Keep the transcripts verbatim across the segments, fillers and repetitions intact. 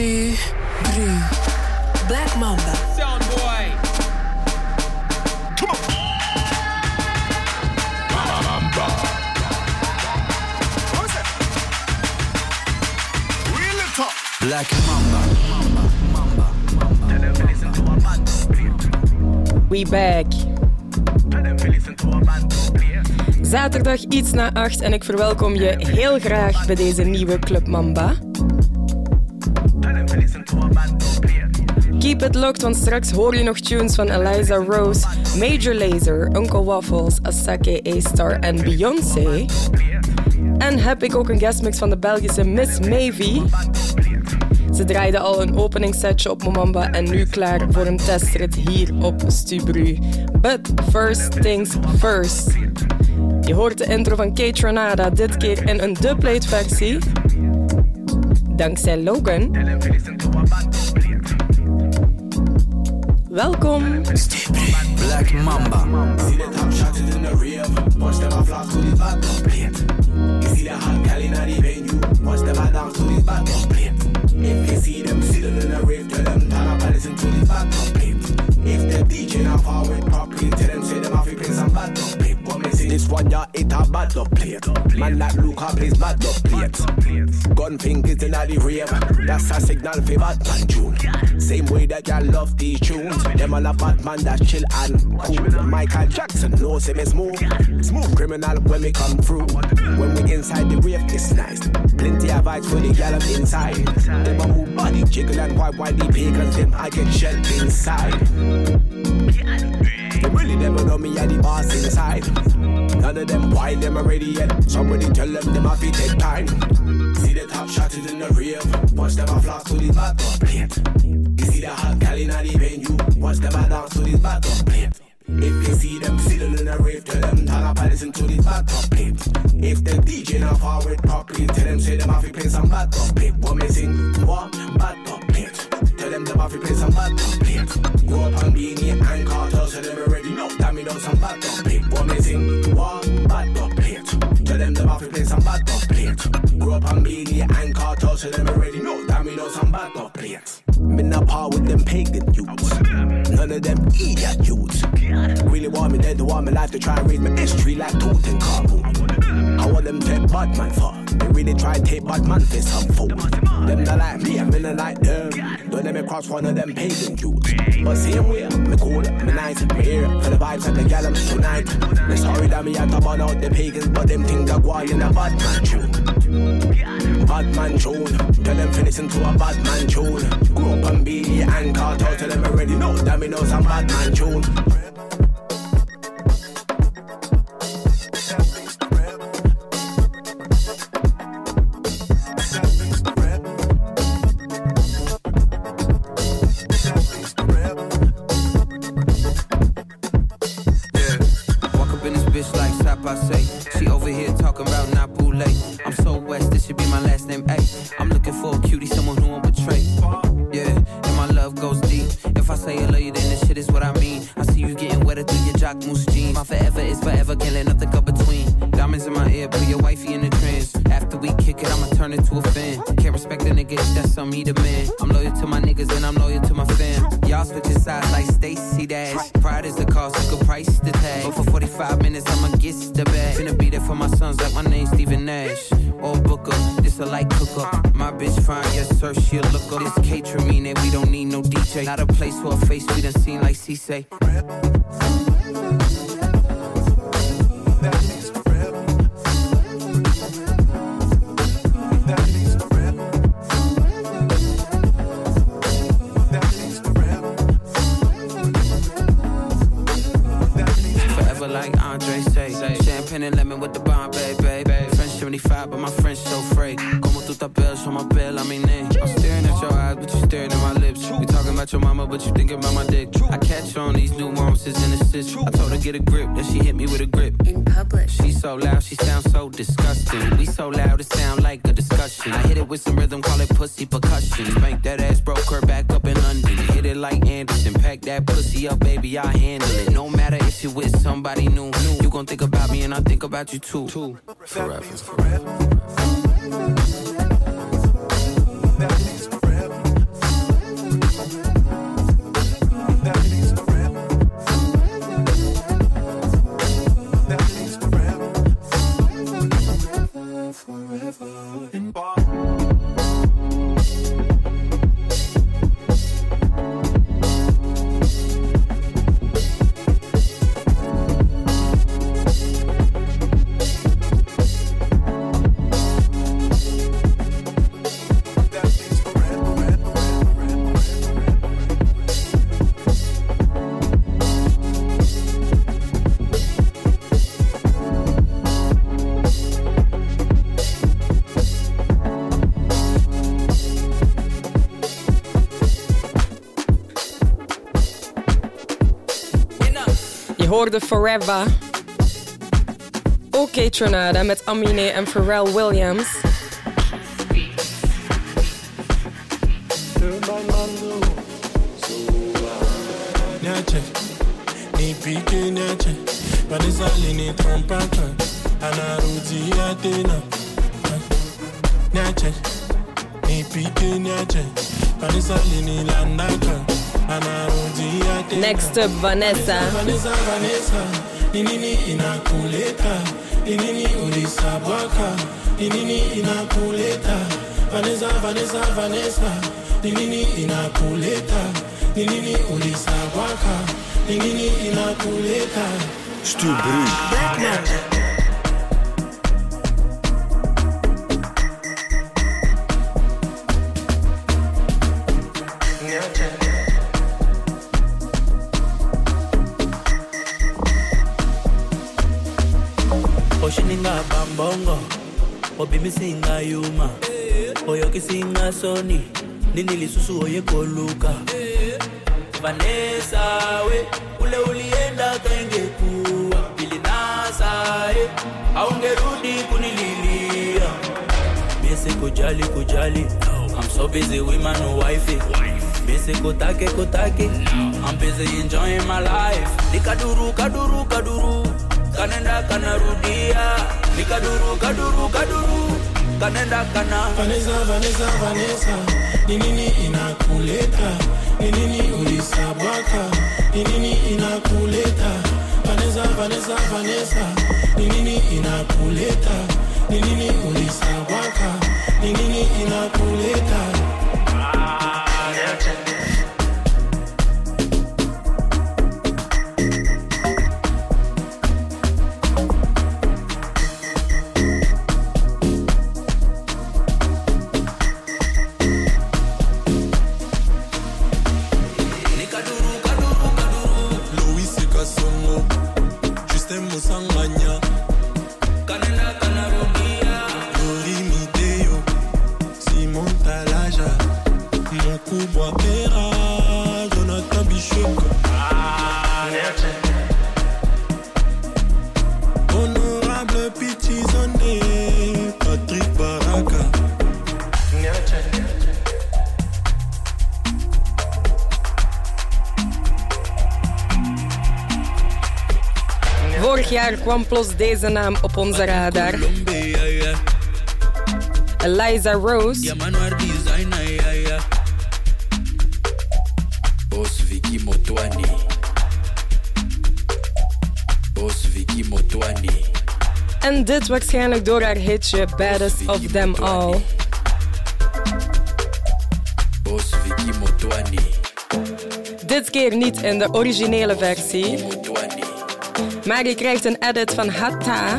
Stubru, Black Mamba. Sound boy. Come on. Mamba. What was that? Real top. Black Mamba. Mamba, Mamba, Mamba. Tell them to listen to our band. We back. Tell them to listen to our band. Zaterdag iets na acht en ik verwelkom je heel graag bij deze nieuwe Club Mamba. Keep it locked, want straks hoor je nog tunes van Eliza Rose, Major Lazer, Uncle Waffles, Asake, A-Star en Beyoncé. En heb ik ook een guestmix van de Belgische Miss Mavy. Ze draaiden al een openingssetje op Momamba en nu klaar voor een testrit hier op Stubru. But first things first. Je hoort de intro van Kate Renata, dit keer in een dubplate versie. Dankzij Logan. Welkom. Black Mamba. See the top shots in the rear. Watch them off last to this bottom plate. You see the hot gal in the venue. Watch them off last to this bottom plate. If you see them sitting in the rave, tell them turn up and listen to this bottom plate. If the D J not forward properly, tell them say them off you play some bottom plate. This one, ya it a bad up plate. Man like Luca plays bad up plate. Gun fingers in the rave. That's a signal for Batman tune. Same way that y'all love these tunes. Them all a Batman that's chill and cool. Michael Jackson knows him is smooth. Smooth criminal when we come through. When we inside the rave, it's nice. Plenty of vibes for the gallop inside. Them a move body jiggle and why why the pagans them I get shell inside. They really never know me at the boss inside. None of them wild, them already yet. Somebody tell them them have to take time. See the top shots in the rear. Watch them a floss to this bottom plate. You see the hot gal in the venue. Watch them a dance to this bottom plate. If you see them sitting in a rave, tell them turn up and listen to this bottom plate. If the D J not forward properly, tell them say them have to play some bottom plate. What me sing? What bottom plate? Tell them the Buffy play some bad dog plate. Grow up on Beanie and Carter, so they were ready. No, damn me down some bad dog plate. What me sing? One bad dog plate. Tell them the Buffy play some bad dog plate. Grow up on Beanie and Carter, so they were ready. No, damn me down some bad dog plate. Me not par with them pagan youths. None of them idiot youths. Really want me dead, they want me life to try and read my history like Tutankhamun. I want them to bad man for. They really try to take bad man for some fool. Them not like me, I'm in the like them. Don't let me cross one of them pagan dudes. But same way, me cool, me nice, me here for the vibes and the gallums tonight. Me sorry that me had to burn out the pagans, but them things are going in a bad man tune. Bad man tune. Tell them finishing to a bad man tune. Grow up and be and cut out, tell them already know that me know some bad man tune. Not a place for a face we done seen like Cisse. Forever like Andre say. Champagne and lemon with the bomb, baby. French seventy-five, but my French so fake. Como tu tapel, yo me apel, Aminé. I'm staring at your eyes, but you staring at my lips. We talking about your mama, but you thinking about my dick. I catch on these nuances and assists. I told her get a grip, then she hit me with a grip. In public. She so loud, she sounds so disgusting. We so loud, it sound like a discussion. I hit it with some rhythm, call it pussy percussion. Bank that ass, broke her back up in London. Hit it like Anderson, pack that pussy up, baby, I'll handle it. No matter if you with somebody new, you gon' think about me and I think about you too. Forever. Forever. That means forever. hoorde Forever. Ook Kate Renata met Aminé en Pharrell Williams. Next up, Vanessa. Vanessa, Vanessa. Inini inakuleta. Inini ulisabwaka. Inini inakuleta. Vanessa, Vanessa, Vanessa. Inini inakuleta. Inini ulisabwaka. Inini inakuleta. Stubru. Black man. Oshininga bambongo, obimi singa yuma, oyoki singa soni, nini lisusu oye koluka. Vanessa we, ule ulienda kaingekuwa, pili nasa e, haungerudi kunililia. Mese kujali kujali, I'm so busy with my new wifey. Mese kotake kotake, I'm busy enjoying my life. Likaduru kaduru kaduru. Kanenda kanarudia, nikaduru kaduru kaduru, kanenda kana. Vanessa, Vanessa, Vanessa, inini inakuleta, inini ulisabaka, inini inakuleta. Vanessa, Vanessa, Vanessa, inini inakuleta, inini ulisabaka, inini inakuleta. Vorig jaar kwam plots deze naam op onze radar. Eliza Rose. En dit waarschijnlijk door haar hitje Baddest of Them All. Dit keer niet in de originele versie. Maar je krijgt een edit van Hatta.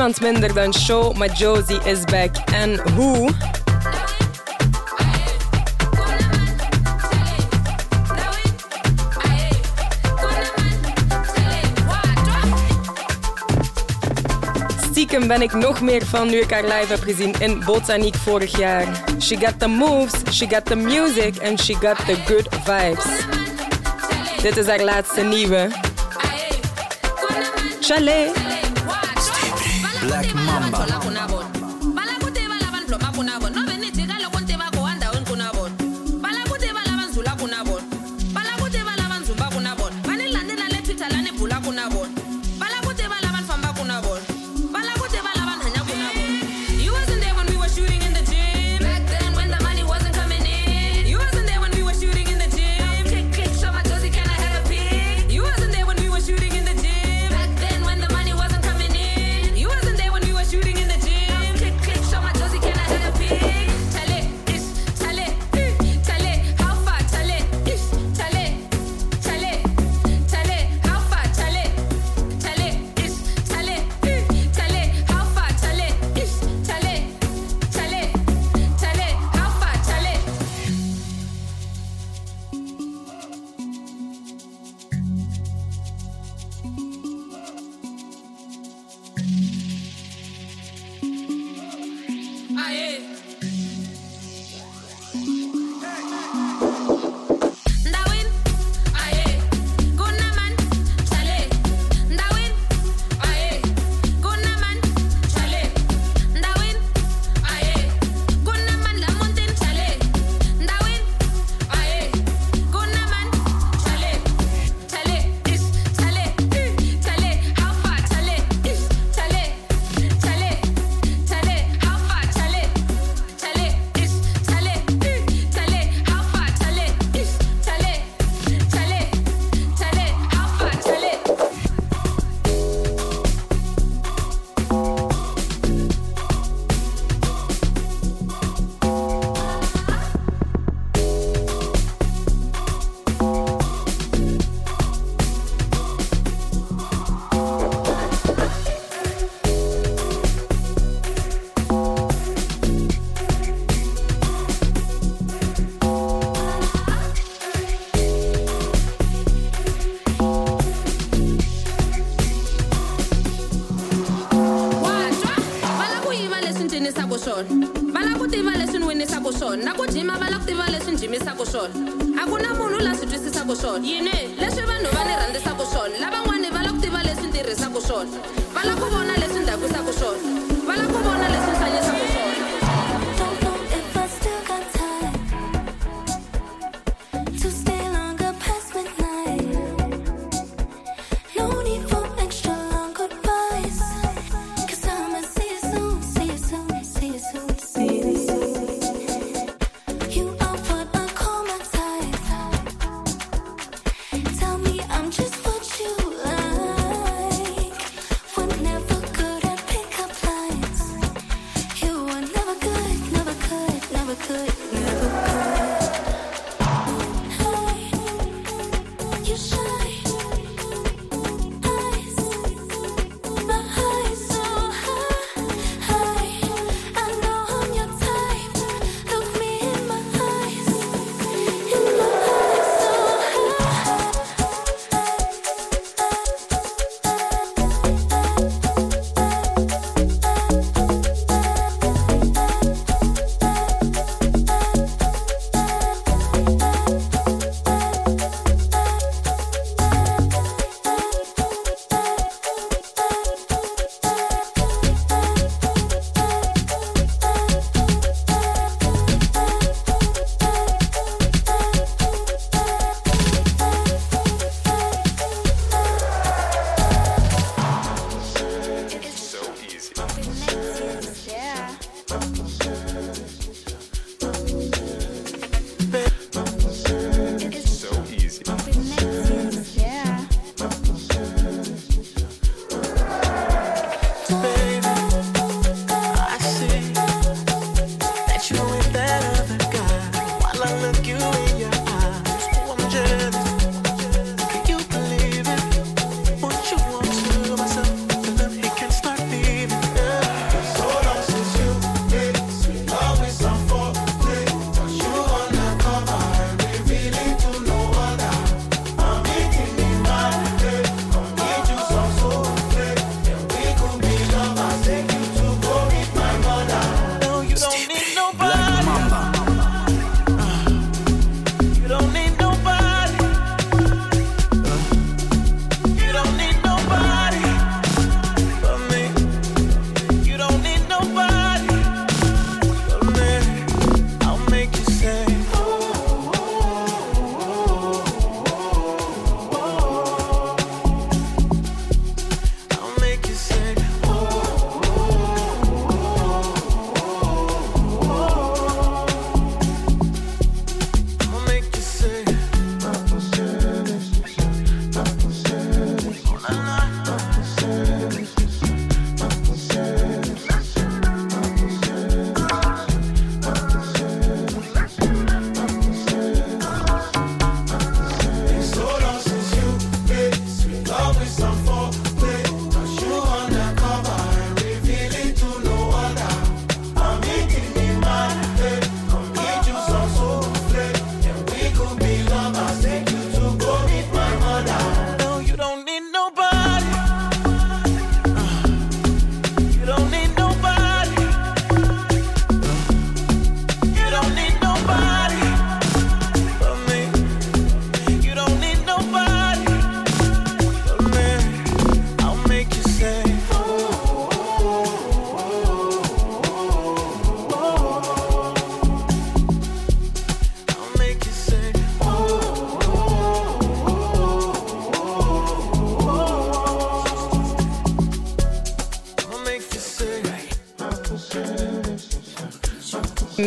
niemand minder dan Sho Madjozi is back. En hoe? Stiekem ben ik nog meer van nu ik haar live heb gezien in Botaniek vorig jaar. She got the moves, she got the music and she got the good vibes. Dit is haar laatste nieuwe. Chale! Black Mamba.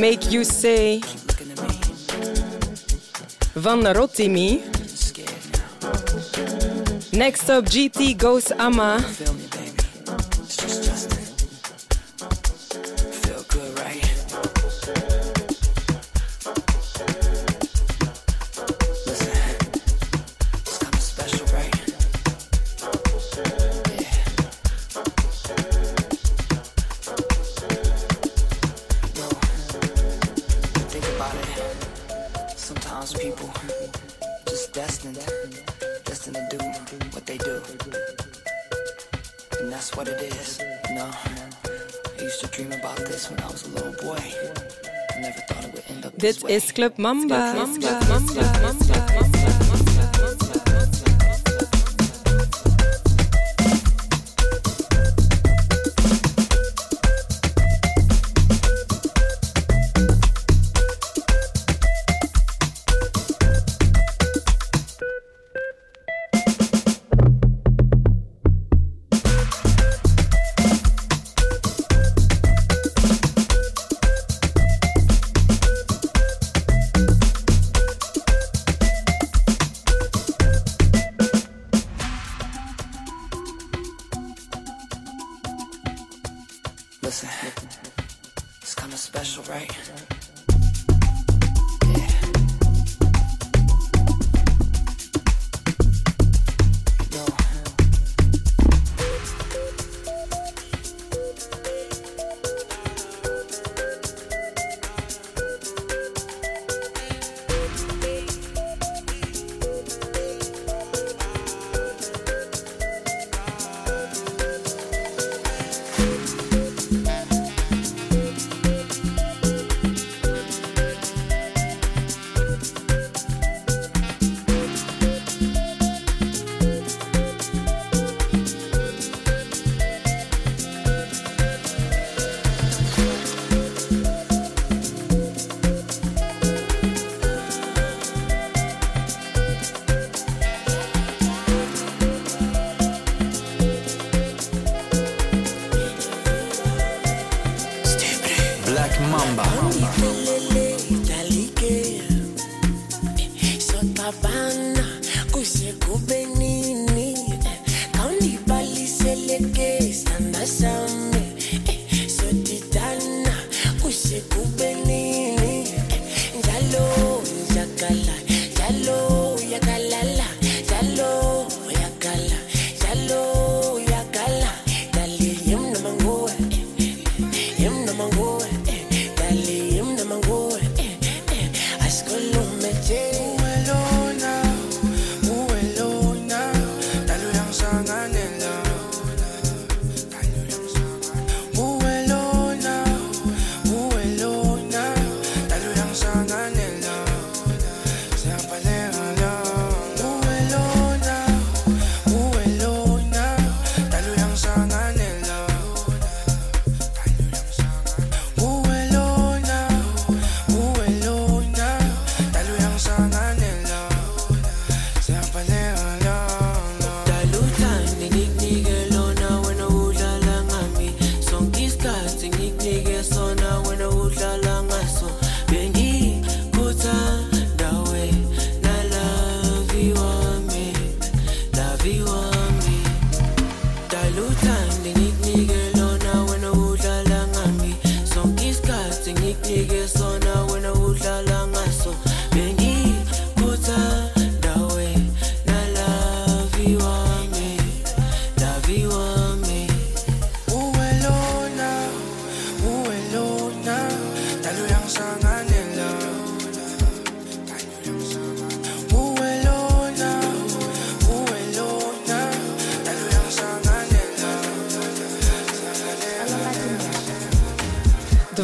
Make You Say van Rotimi. Next up, G T Goes Amma. Dit is Club Mamba. Mamba, Mamba, Mamba, Mamba.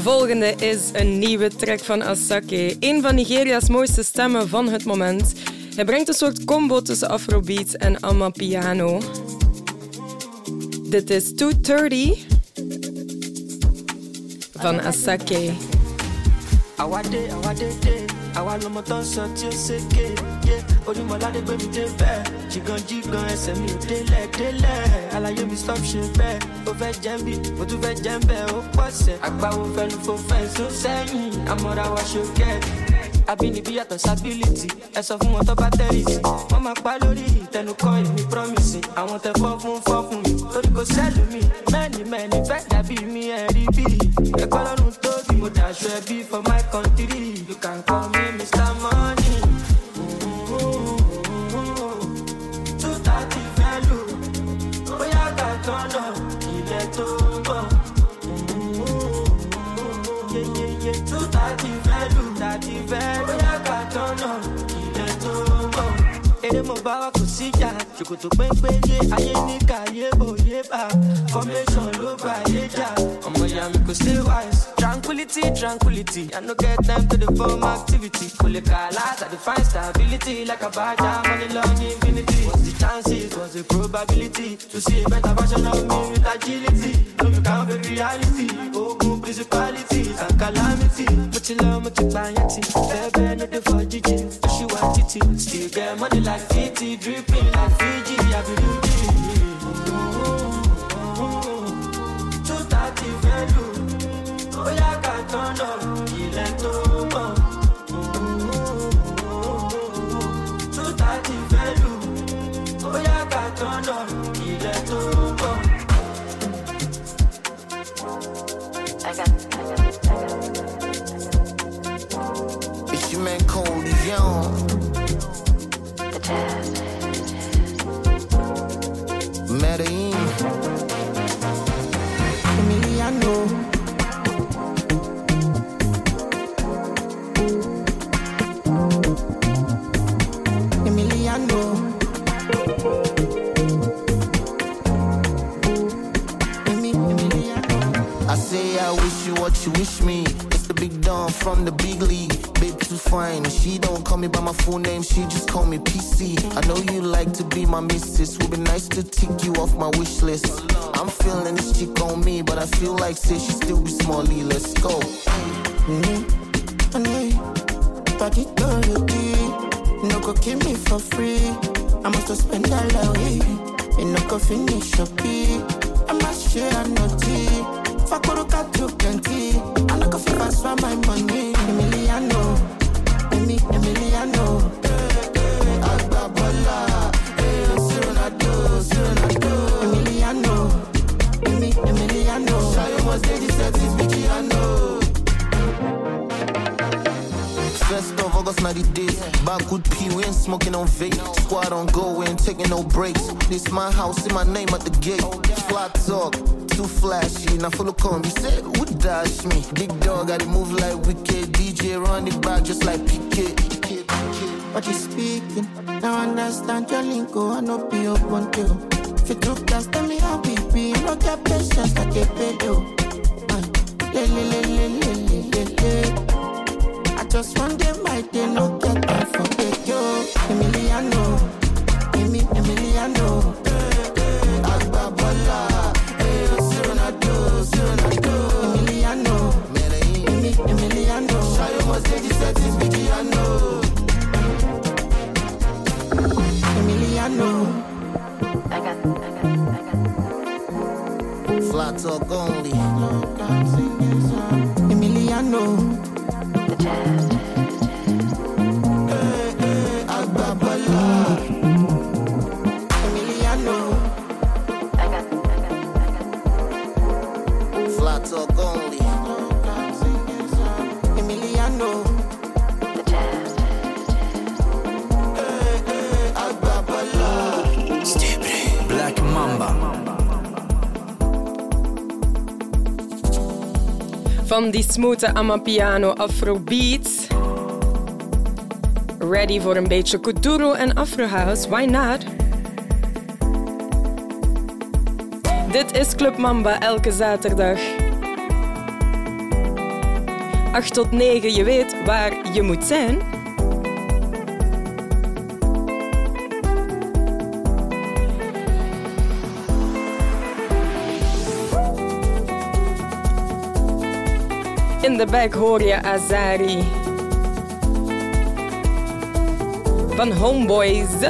Volgende is een nieuwe track van Asake, een van Nigeria's mooiste stemmen van het moment. Hij brengt een soort combo tussen afrobeat en amapiano. Dit is two thirty van Asake. Awade, awade, Awa lomo ton son ti o seke, yeah. Odi mo lade gbe mi te fe. Jigan jigan ese mi dele dele. Alaye mi stop she be. O fe jembi, mo tu fe jembe o pose. Agba o fe lu fo fe so seyin. Amora wa she get. Abinibi yàtọ̀ stability, ẹ sọ fún wọn tó bá tẹ̀lé sí. Wọ́n máa pa lórí ìtẹnukọ́ èmi promise. Àwọn tẹ fọ́ fún fọ́ fún mi, torí kò sẹ́lù mi. Mẹ́ni mẹ́ni fẹ́ dàbí mi ẹ̀rí bí. Ẹ̀kọ́ lọ́run tó bí mo dàṣọ ẹbí for my country. You can call me Mister Money. Two thirty value, bóyá gàtọ́ náà ilẹ̀ tó ń bọ̀. Yeyeye two thirty value. Tranquility, tranquility. I no get time to the form activity. Kulika last, I define stability like a badger, money long infinity. What's the chances? What's the probability to see a better version of me with agility? No, you can't be reality. Oh, good principalities and calamity. But you love me to buy your tea. Baby, no the for Gigi. She want it. Still get money like fifty, dripping like Fiji. I be Gucci. Two thirty value. Oh yeah, can't turn up. He let no more. Two thirty value. Oh yeah, can't turn up. He let no more. I got. Man called young. The jazz. Medellin. Emiliano. Emiliano. Emiliano. I say I wish you what you wish me. It's the big dog from the big league. Babe too fine, she don't call me by my full name, she just call me P C. I know you like to be my missus, would be nice to tick you off my wish list. I'm feeling this chick on me, but I feel like say she still be smally, let's go. Mm-hmm. I know you, but it don't you do. No go keep me for free, I must have spend all the way. And no go finish your pee, I must share a no tea. Fuck what I got to plenty, I no go feel pass for my money. Emiliano, Emi, Emiliano, eh, eh, Agbabola, eh, Serenado, Serenado. Emiliano, Emi, Emiliano, Shayo must take the service, Bikiano. First of August, ninety days, back with P, we ain't smoking on vape. Squad on go, we ain't taking no breaks. This my house, see my name at the gate. Flat talk. Too flashy, now follow come. You said, who dash me? Big dog, I move like wicked. D J run it back just like P K. P K, P K. But you speaking, now understand your lingo. I know be up on you. If you took class, tell me how we be. No get patience, I get paid you. Le le le le le le le le. I just want them right, they no get time for it, yo. Emiliano, Emi, Emiliano, Agbabola. Emiliano, Emi, Emiliano, Shayo must take the service, Bikiano. Emiliano, I got, I got, I got. Flat talk only. Emiliano, the jazz, jazz, jazz. Hey, hey, Agbabala. Talk only. Emiliano, the jazz, hey, hey, Agbabala, Stubru, Black Mamba. Van die smooth amapiano afrobeats. Ready voor een beetje kuduro en afrohouse, why not? Dit is Club Mamba elke zaterdag. acht tot negen, je weet waar je moet zijn. In de back hoor je Azari. van Homeboys.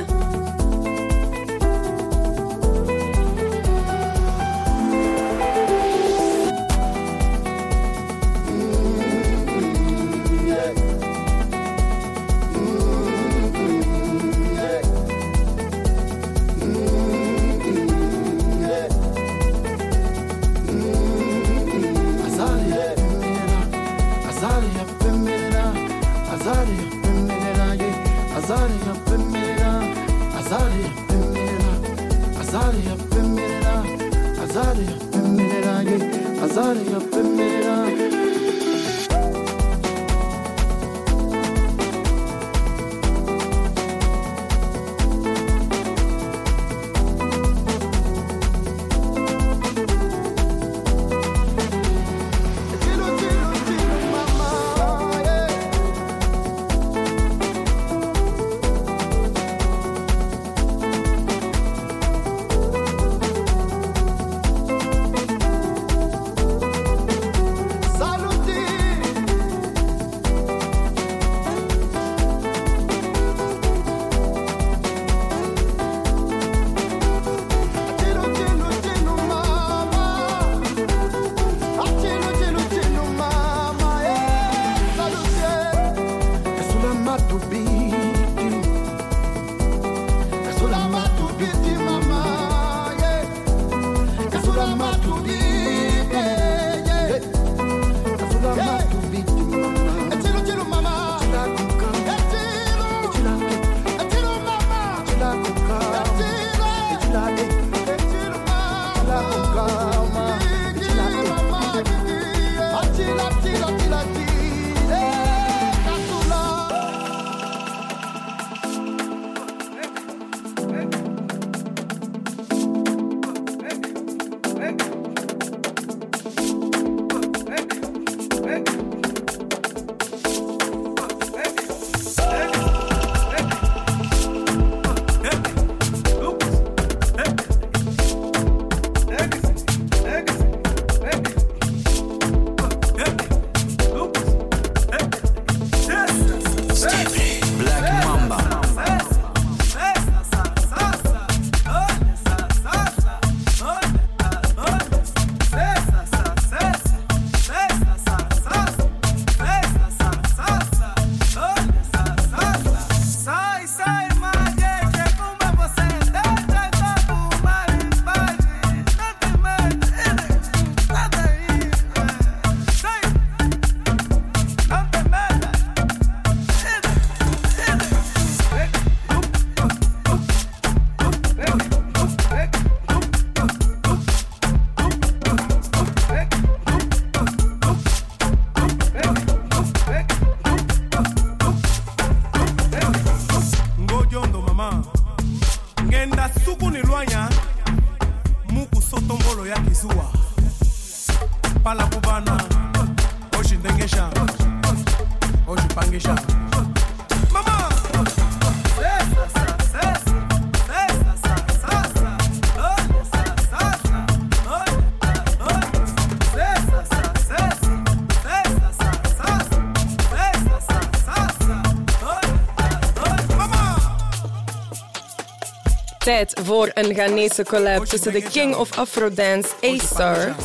Tijd voor een Ghanese collab tussen de king of Afrodance A-Star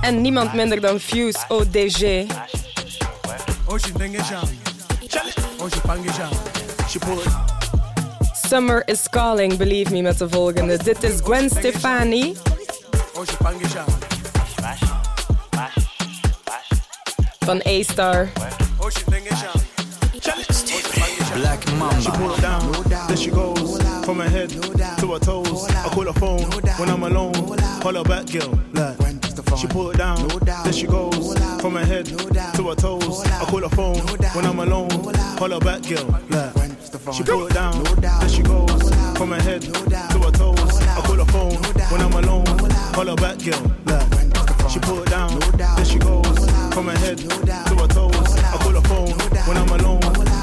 en niemand minder dan Fuse O D G. Summer is calling, believe me, met de volgende. Dit is Gwen Stefani. Van A-Star. Black Mamba. There she goes, from her head to her toes. I call her phone when I'm alone. Call her back, girl. She pull it down. There she goes, from her head to her toes. I call her phone when I'm alone. Call her back, girl. She pull it down. There she goes, from her head to her toes. I call her phone when I'm alone. Call her back, girl. She pull it down. There she goes, from her head to her toes. I call her phone when I'm alone.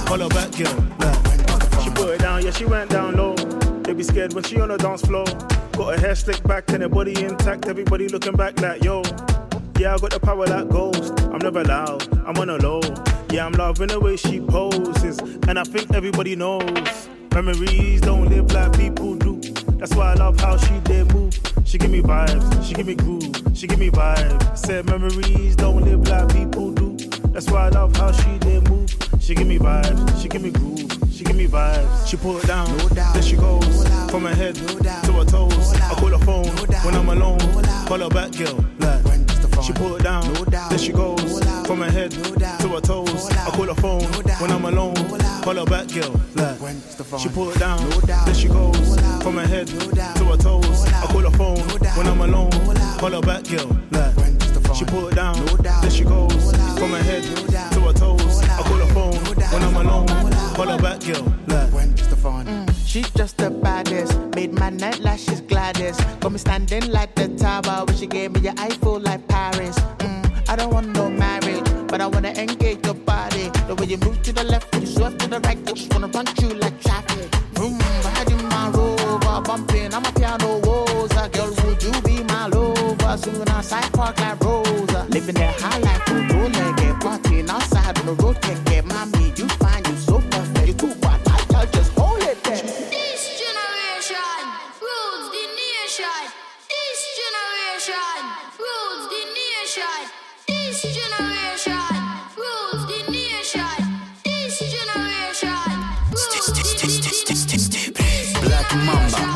Call her back, girl. She put it down, yeah, she went down low. They be scared when she on the dance floor. Got her hair slicked back and her body intact. Everybody looking back like, yo. Yeah, I got the power like ghost. I'm never loud, I'm on a low. Yeah, I'm loving the way she poses, and I think everybody knows memories don't live like people do. That's why I love how she did move. She give me vibes, she give me groove, she give me vibes. Said memories don't live like people do. That's why I love how she did move. She give me vibes, she give me groove, she give me vibes. She pull it down, no doubt. There she goes, no from her head no to her toes. No I call her phone no when I'm alone, no call her back girl. Like, she pull it down, no there she goes, no from her head no to her toes. No I call her phone no when I'm alone, no call her back girl. Like, she pull it down, no there she goes, no from her head no to her toes. No I call her phone no when I'm alone, no call her back girl. Like, she pull it down, no there she goes, no from her head no to her toes. No I call her phone no when I'm alone, no call her back girl. Like, Gwen Stefani. Mm, she's just the baddest, made my night like she's Gladys. Got me standing like the tower when she gave me your eye full like Paris. Mm, I don't want no marriage, but I wanna engage your body. The way you move to the left, you swerve to the right, I just wanna punch you like traffic. Vroom, riding my rover, bumping on my piano walls. Girl, would you be my lover? Soon outside park like Rosa, living that high life, food rolling, get partying outside on the road, take care, mommy, you find you so perfect, you too bad, I tell just hold it there. This generation rules the nation. This generation rules the nation. This generation rules the nation. This generation rules the nation. Black Mamba.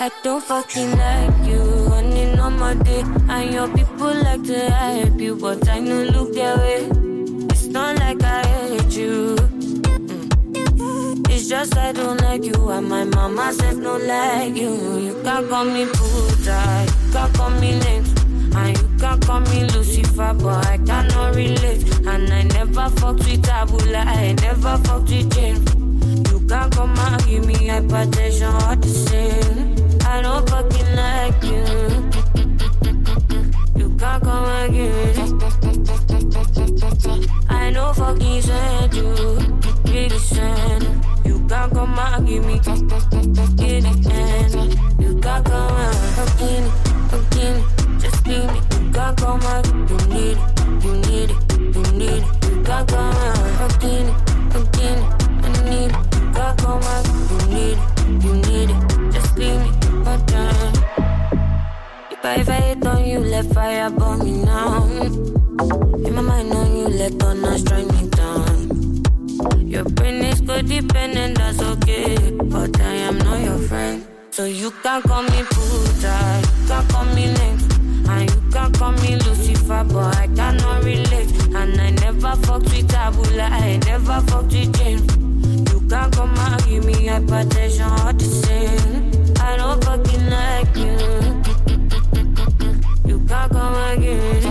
I don't fucking like you, running on my dick. And your people like to hype you, but I no look their way. It's not like I hate you. Mm. It's just I don't like you, and my mama said no like you. You can call me Buddha, you can call me names, and you can call me Lucifer, but I cannot relate. And I never fucked with Tabula, I never fucked with Jane. Can't come and give me hypertension or the same. I don't fucking like you. You can't come and give me. I don't fucking send you, really send. You can't come and give me. Get it end. You can't come and fucking, fucking, just leave me. You can't come and you need it, you need it, you need it. You can't come and fucking, fucking, I need it. I come out, you need it, you need it, just leave me one time. If I ever hate on you, let fire burn me now. In my mind on you, let thunder strike me down. Your brain is codependent, that's okay, but I am not your friend. So you can call me Buddha, you can call me names, and you can call me Lucifer, but I cannot relate. And I never fucked with Tabula, I never fucked with James. Can't come and give me hypertension or the same. I don't fucking like you. You can't come and give me.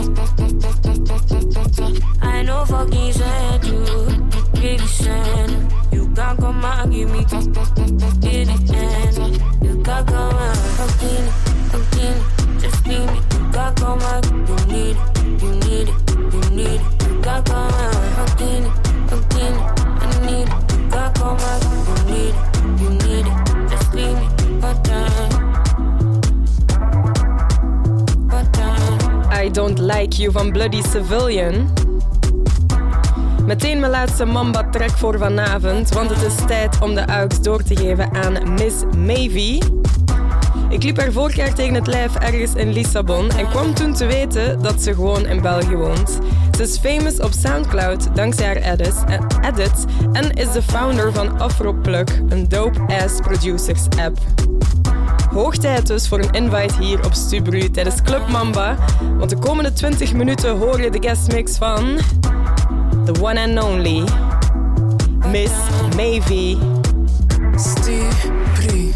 I don't fucking send you, big send. You can't come and give me. Get it end. You can't come and fucking, fucking, just leave me. You can't come and you need it, you need it, you need it. You can't come and fucking, fucking, I need it. I come out, you need it, you need it, just leave me one time, one time. I don't like you van Bloody Civilian. Meteen mijn laatste Mamba-track voor vanavond, want het is tijd om de aux door te geven aan Miss Mavy. Ik liep haar vorig jaar tegen het lijf ergens in Lissabon en kwam toen te weten dat ze gewoon in België woont. Ze is famous op Soundcloud dankzij haar edits, eh, edits en is de founder van Afroplug, een dope-ass producers-app. Hoog tijd dus voor een invite hier op Stubru tijdens Club Mamba, want de komende twintig minuten hoor je de guestmix van the one and only Miss Mavy. Stubru.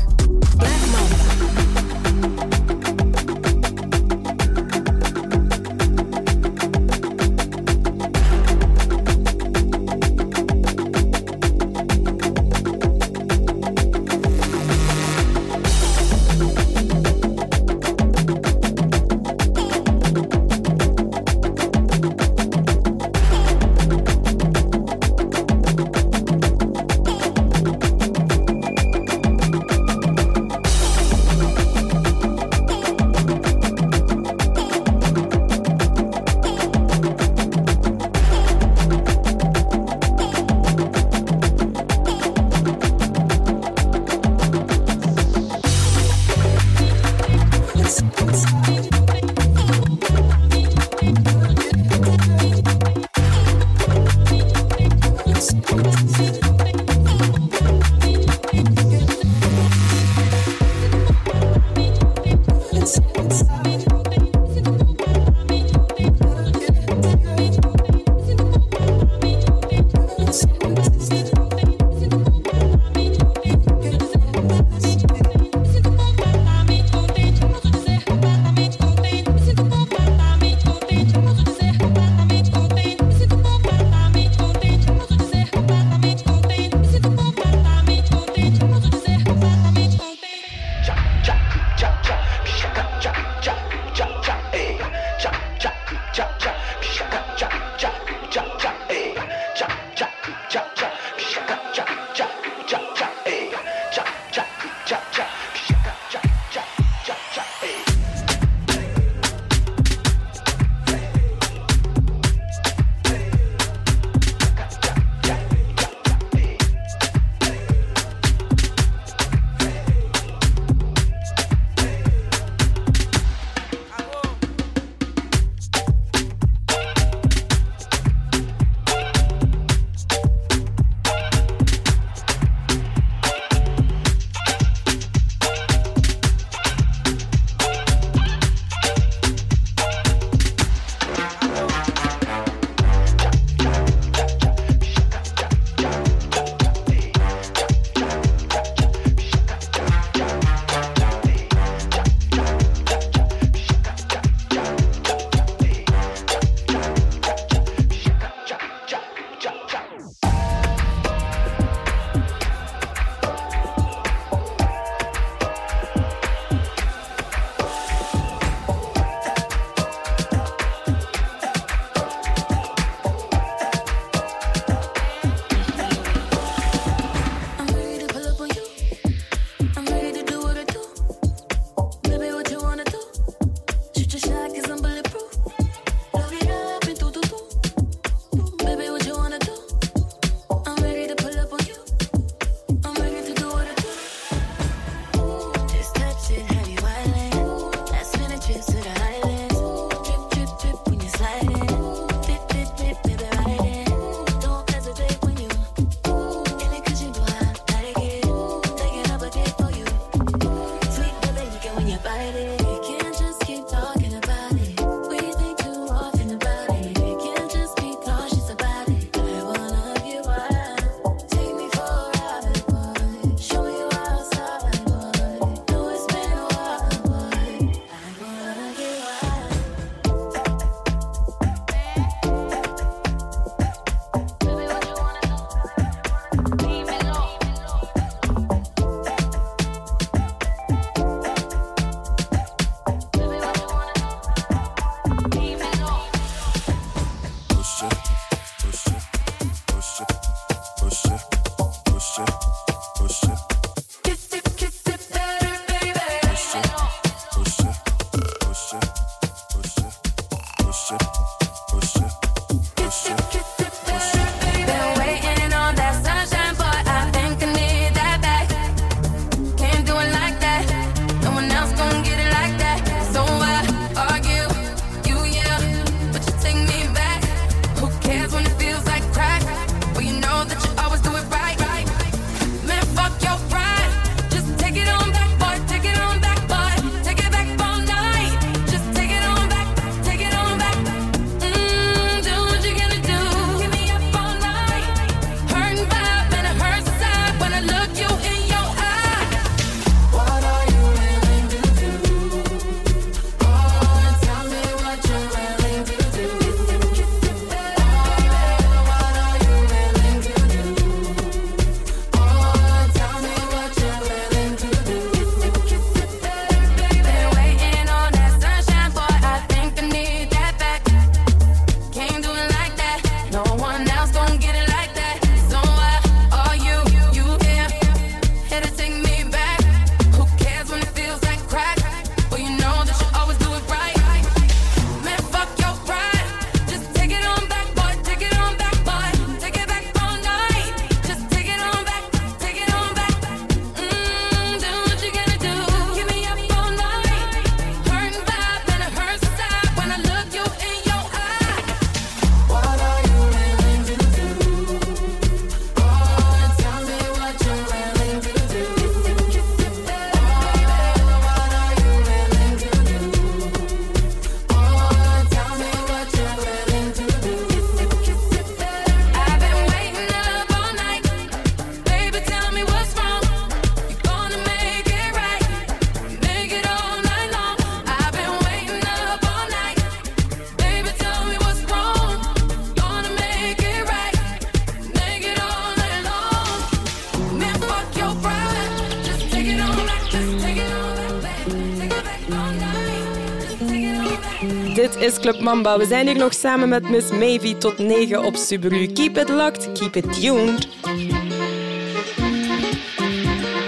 Dit is Club Mamba. We zijn hier nog samen met Miss Mavy tot negen op Stubru. Keep it locked, keep it tuned.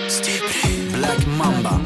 Stubru, Black Mamba.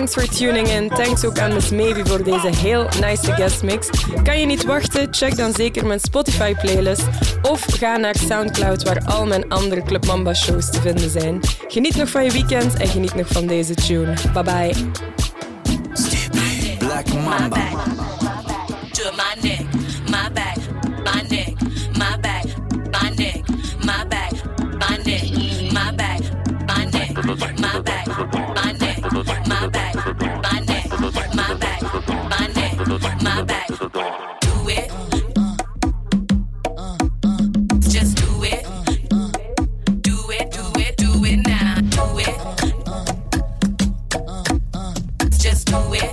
Thanks voor tuning in. Thanks ook aan Miss Mavy voor deze heel nice guest mix. Kan je niet wachten? Check dan zeker mijn Spotify playlist. Of ga naar Soundcloud waar al mijn andere Club Mamba shows te vinden zijn. Geniet nog van je weekend en geniet nog van deze tune. Bye bye. Black Mamba. To my neck, my back, my neck, my back, my neck, my back, my neck, my back, my neck, my back, my neck, my back, my neck, my back, my neck, my back. Do it, just do it, do it, do it, do it now. Do it, just do it.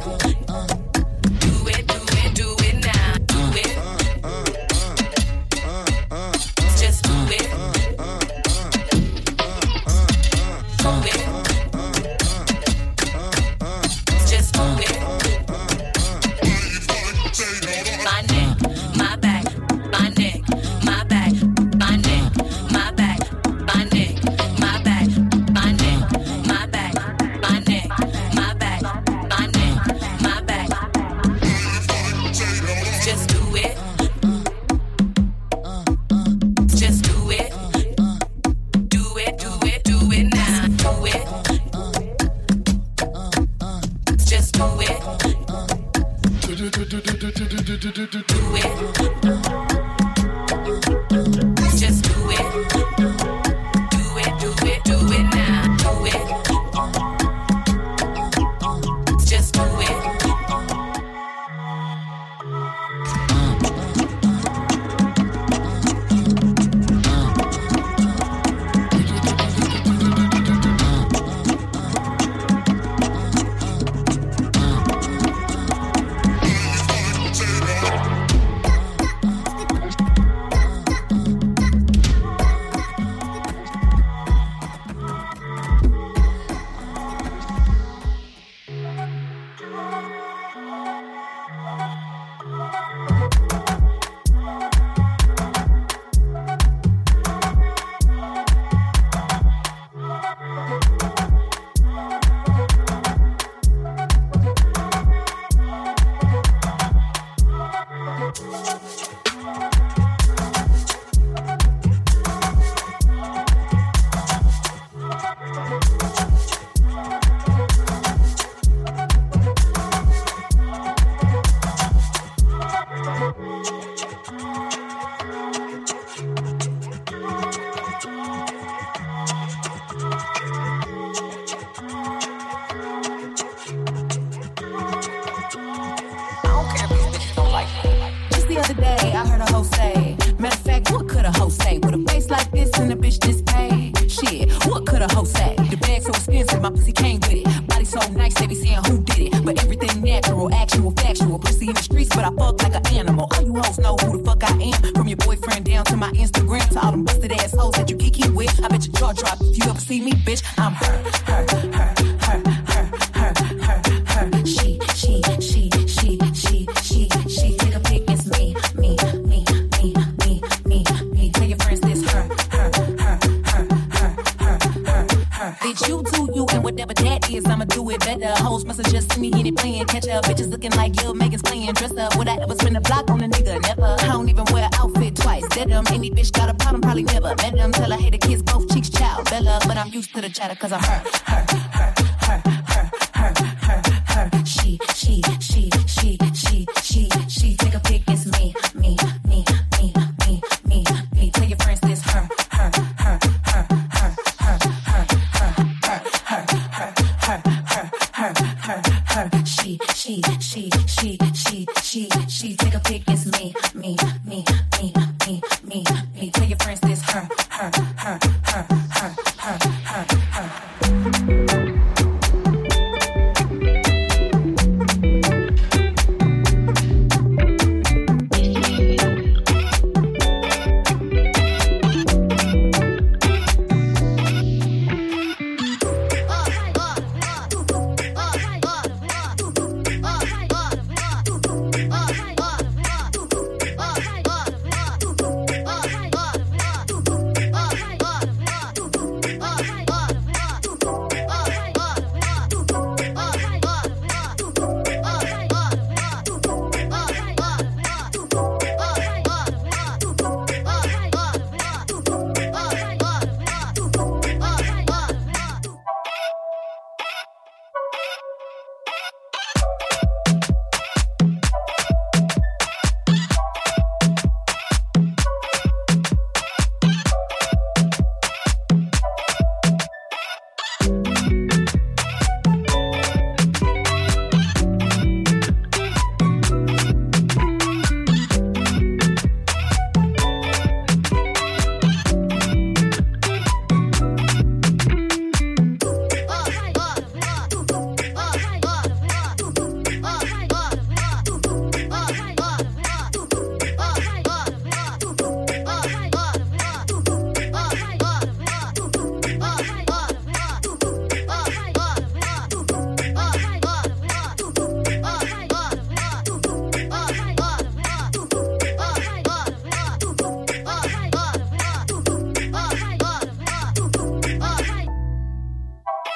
Cause I'm her, her, her, her, her, her, her, her. She, she, she, she.